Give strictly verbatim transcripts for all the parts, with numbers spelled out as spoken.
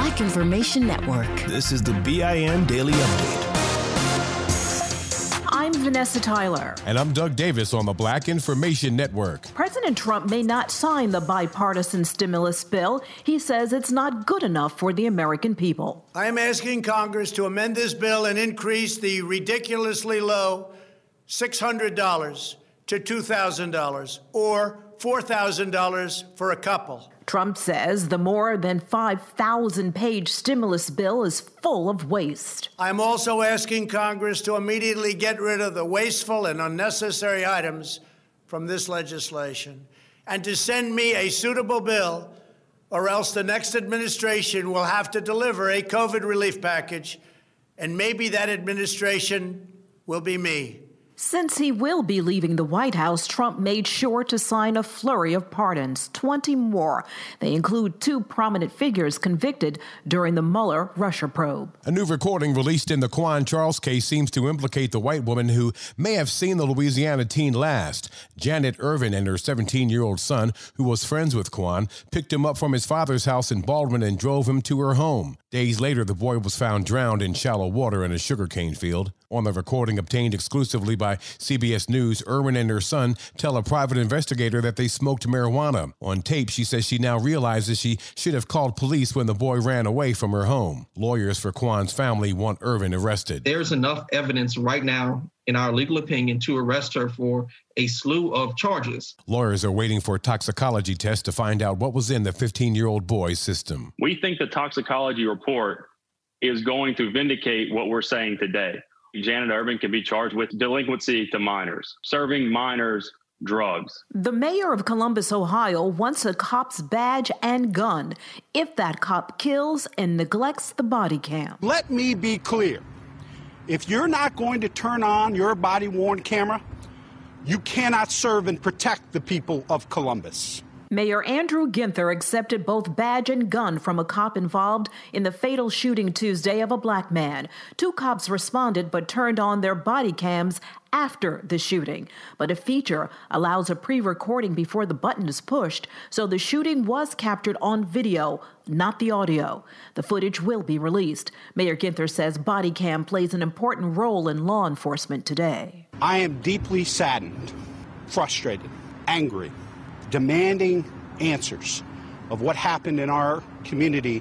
Black Information Network. This is the B I N Daily Update. I'm Vanessa Tyler. And I'm Doug Davis on the Black Information Network. President Trump may not sign the bipartisan stimulus bill. He says it's not good enough for the American people. I am asking Congress to amend this bill and increase the ridiculously low six hundred dollars to two thousand dollars or four thousand dollars for a couple. Trump says the more than five thousand page stimulus bill is full of waste. I'm also asking Congress to immediately get rid of the wasteful and unnecessary items from this legislation and to send me a suitable bill, or else the next administration will have to deliver a COVID relief package, and maybe that administration will be me. Since he will be leaving the White House, Trump made sure to sign a flurry of pardons, twenty more. They include two prominent figures convicted during the Mueller-Russia probe. A new recording released in the Quan Charles case seems to implicate the white woman who may have seen the Louisiana teen last. Janet Irvin and her seventeen-year-old son, who was friends with Quan, picked him up from his father's house in Baldwin and drove him to her home. Days later, the boy was found drowned in shallow water in a sugarcane field. On the recording obtained exclusively by C B S News, Irwin and her son tell a private investigator that they smoked marijuana. On tape, she says she now realizes she should have called police when the boy ran away from her home. Lawyers for Quan's family want Irvin arrested. There's enough evidence right now, in our legal opinion, to arrest her for a slew of charges. Lawyers are waiting for a toxicology test to find out what was in the fifteen-year-old boy's system. We think the toxicology report is going to vindicate what we're saying today. Janet Irvin can be charged with delinquency to minors, serving minors drugs. The mayor of Columbus, Ohio, wants a cop's badge and gun if that cop kills and neglects the body cam. Let me be clear. If you're not going to turn on your body-worn camera, you cannot serve and protect the people of Columbus. Mayor Andrew Ginther accepted both badge and gun from a cop involved in the fatal shooting Tuesday of a black man. Two cops responded but turned on their body cams after the shooting. But a feature allows a pre-recording before the button is pushed, so the shooting was captured on video, not the audio. The footage will be released. Mayor Ginther says body cam plays an important role in law enforcement today. I am deeply saddened, frustrated, angry, demanding answers of what happened in our community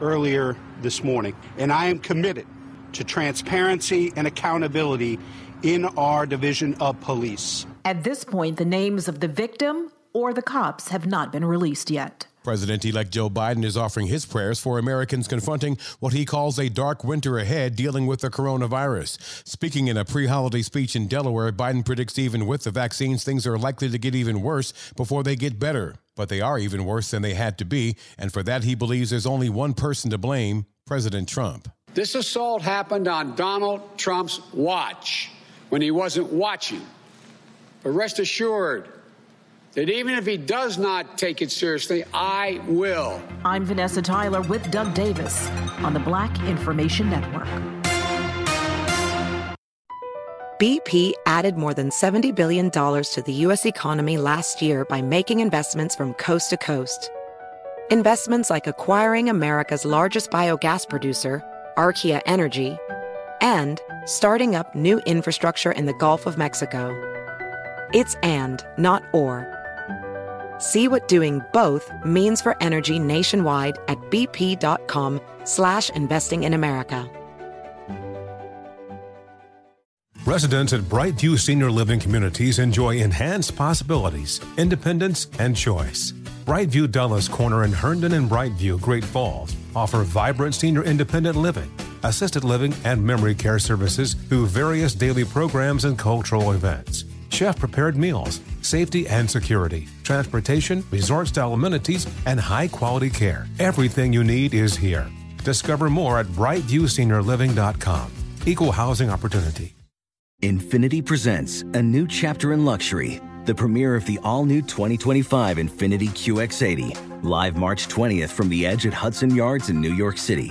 earlier this morning. And I am committed to transparency and accountability in our division of police. At this point, the names of the victim or the cops have not been released yet. President-elect Joe Biden is offering his prayers for Americans confronting what he calls a dark winter ahead dealing with the coronavirus. Speaking in a pre-holiday speech in Delaware, Biden predicts even with the vaccines, things are likely to get even worse before they get better. But they are even worse than they had to be, and for that he believes there's only one person to blame, President Trump. This assault happened on Donald Trump's watch when he wasn't watching. But rest assured, that even if he does not take it seriously, I will. I'm Vanessa Tyler with Doug Davis on the Black Information Network. B P added more than seventy billion dollars to the U S economy last year by making investments from coast to coast. Investments like acquiring America's largest biogas producer, Archaea Energy, and starting up new infrastructure in the Gulf of Mexico. It's and, not or. See what doing both means for energy nationwide at bp.com slash investing in America. Residents at Brightview Senior Living Communities enjoy enhanced possibilities, independence, and choice. Brightview Dulles Corner in Herndon and Brightview, Great Falls, offer vibrant senior independent living, assisted living, and memory care services through various daily programs and cultural events. Chef-prepared meals, safety and security, transportation, resort-style amenities, and high-quality care. Everything you need is here. Discover more at brightview senior living dot com. Equal housing opportunity. Infiniti presents a new chapter in luxury, the premiere of the all-new twenty twenty-five Infiniti Q X eighty, live March twentieth from the Edge at Hudson Yards in New York City.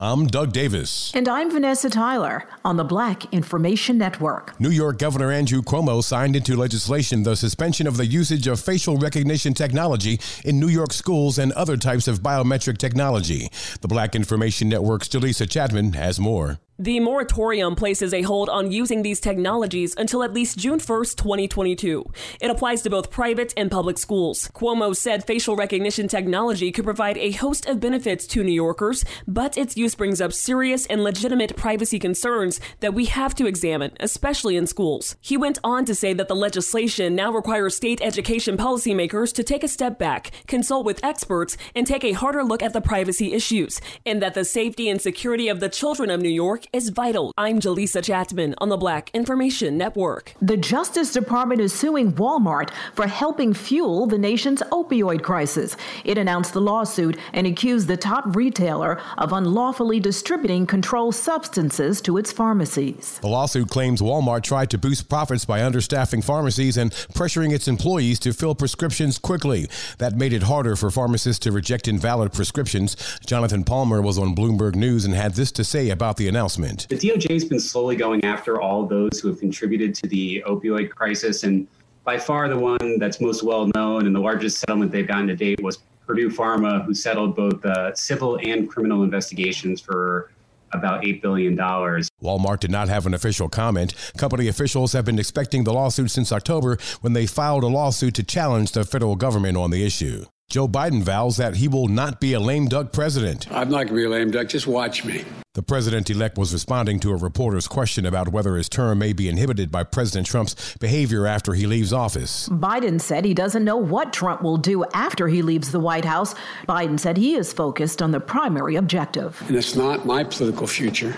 I'm Doug Davis. And I'm Vanessa Tyler on the Black Information Network. New York Governor Andrew Cuomo signed into legislation the suspension of the usage of facial recognition technology in New York schools and other types of biometric technology. The Black Information Network's Jaleesa Chatman has more. The moratorium places a hold on using these technologies until at least June first, twenty twenty-two. It applies to both private and public schools. Cuomo said facial recognition technology could provide a host of benefits to New Yorkers, but its use brings up serious and legitimate privacy concerns that we have to examine, especially in schools. He went on to say that the legislation now requires state education policymakers to take a step back, consult with experts, and take a harder look at the privacy issues, and that the safety and security of the children of New York is vital. I'm Jaleesa Chatman on the Black Information Network. The Justice Department is suing Walmart for helping fuel the nation's opioid crisis. It announced the lawsuit and accused the top retailer of unlawfully distributing controlled substances to its pharmacies. The lawsuit claims Walmart tried to boost profits by understaffing pharmacies and pressuring its employees to fill prescriptions quickly. That made it harder for pharmacists to reject invalid prescriptions. Jonathan Palmer was on Bloomberg News and had this to say about the announcement. The D O J has been slowly going after all those who have contributed to the opioid crisis. And by far the one that's most well known and the largest settlement they've gotten to date was Purdue Pharma, who settled both uh, civil and criminal investigations for about eight billion dollars. Walmart did not have an official comment. Company officials have been expecting the lawsuit since October, when they filed a lawsuit to challenge the federal government on the issue. Joe Biden vows that he will not be a lame duck president. I'm not going to be a lame duck. Just watch me. The president-elect was responding to a reporter's question about whether his term may be inhibited by President Trump's behavior after he leaves office. Biden said he doesn't know what Trump will do after he leaves the White House. Biden said he is focused on the primary objective. And it's not my political future.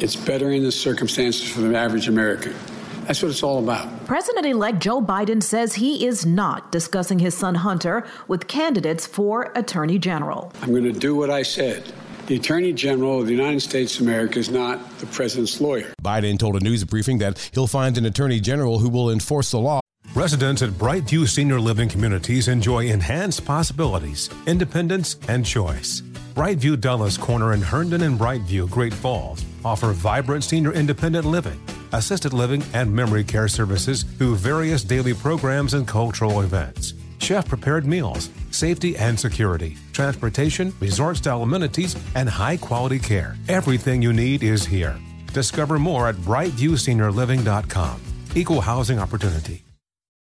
It's bettering the circumstances for the average American. That's what it's all about. President-elect Joe Biden says he is not discussing his son Hunter with candidates for attorney general. I'm going to do what I said. The Attorney General of the United States of America is not the president's lawyer. Biden told a news briefing that he'll find an attorney general who will enforce the law. Residents at Brightview Senior Living Communities enjoy enhanced possibilities, independence, and choice. Brightview Dulles Corner in Herndon and Brightview, Great Falls, offer vibrant senior independent living, assisted living, and memory care services through various daily programs and cultural events. Chef-prepared meals, safety and security, transportation, resort-style amenities, and high-quality care. Everything you need is here. Discover more at brightview senior living dot com. Equal housing opportunity.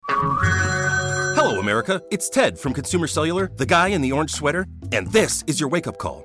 Hello, America. It's Ted from Consumer Cellular, the guy in the orange sweater, and this is your wake-up call.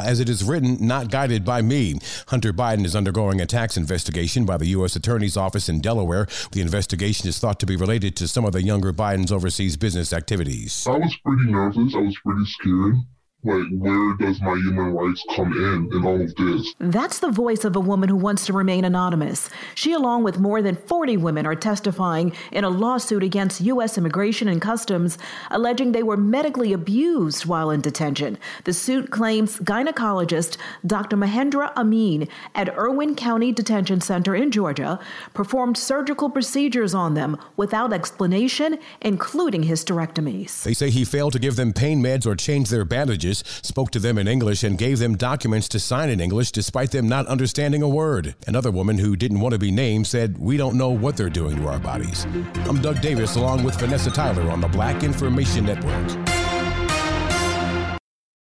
As it is written, not guided by me. Hunter Biden is undergoing a tax investigation by the U S Attorney's Office in Delaware. The investigation is thought to be related to some of the younger Biden's overseas business activities. I was pretty nervous. I was pretty scared. Like, where does my human rights come in in all of this? That's the voice of a woman who wants to remain anonymous. She, along with more than forty women, are testifying in a lawsuit against U S Immigration and Customs, alleging they were medically abused while in detention. The suit claims gynecologist Doctor Mahendra Amin at Irwin County Detention Center in Georgia performed surgical procedures on them without explanation, including hysterectomies. They say he failed to give them pain meds or change their bandages, spoke to them in English, and gave them documents to sign in English despite them not understanding a word. Another woman who didn't want to be named said, "We don't know what they're doing to our bodies." I'm Doug Davis along with Vanessa Tyler on the Black Information Network.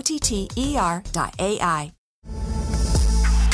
O T T E R dot A I.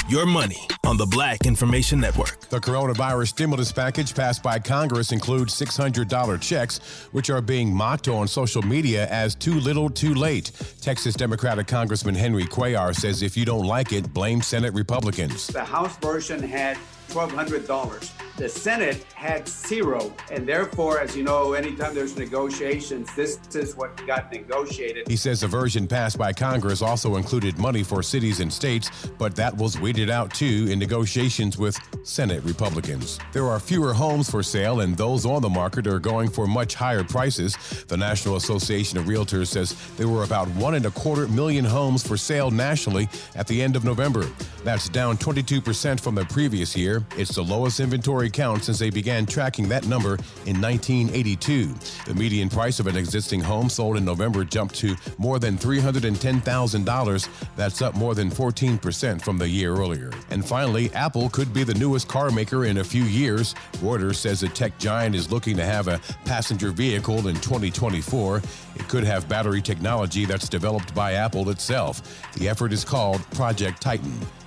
Your money on the Black Information Network. The coronavirus stimulus package passed by Congress includes six hundred dollars checks, which are being mocked on social media as too little, too late. Texas Democratic Congressman Henry Cuellar says if you don't like it, blame Senate Republicans. The House version had twelve hundred dollars. The Senate had zero. And therefore, as you know, anytime there's negotiations, this is what got negotiated. He says the version passed by Congress also included money for cities and states, but that was weeded out too in negotiations with Senate Republicans. There are fewer homes for sale, and those on the market are going for much higher prices. The National Association of Realtors says there were about one and a quarter million homes for sale nationally at the end of November. That's down twenty-two percent from the previous year. It's the lowest inventory count since they began tracking that number in nineteen eighty-two. The median price of an existing home sold in November jumped to more than three hundred ten thousand dollars. That's up more than fourteen percent from the year earlier. And finally, Apple could be the newest car maker in a few years. Reuters says the tech giant is looking to have a passenger vehicle in twenty twenty-four. It could have battery technology that's developed by Apple itself. The effort is called Project Titan.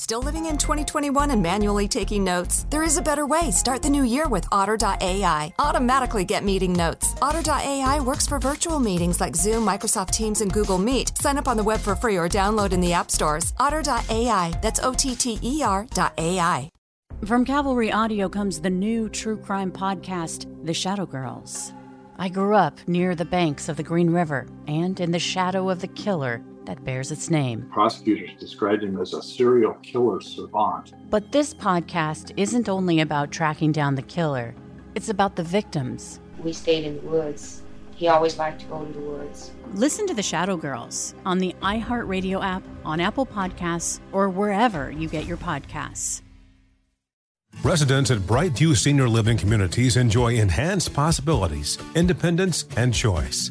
Still living in twenty twenty-one and manually taking notes? There is a better way. Start the new year with Otter dot A I. Automatically get meeting notes. Otter dot A I works for virtual meetings like Zoom, Microsoft Teams, and Google Meet. Sign up on the web for free or download in the app stores. Otter dot A I. That's O T T E R dot A I. From Cavalry Audio comes the new true crime podcast, The Shadow Girls. I grew up near the banks of the Green River and in the shadow of the killer that bears its name. Prosecutors described him as a serial killer savant. But this podcast isn't only about tracking down the killer. It's about the victims. We stayed in the woods. He always liked to go into the woods. Listen to The Shadow Girls on the iHeartRadio app, on Apple Podcasts, or wherever you get your podcasts. Residents at Brightview Senior Living Communities enjoy enhanced possibilities, independence, and choice.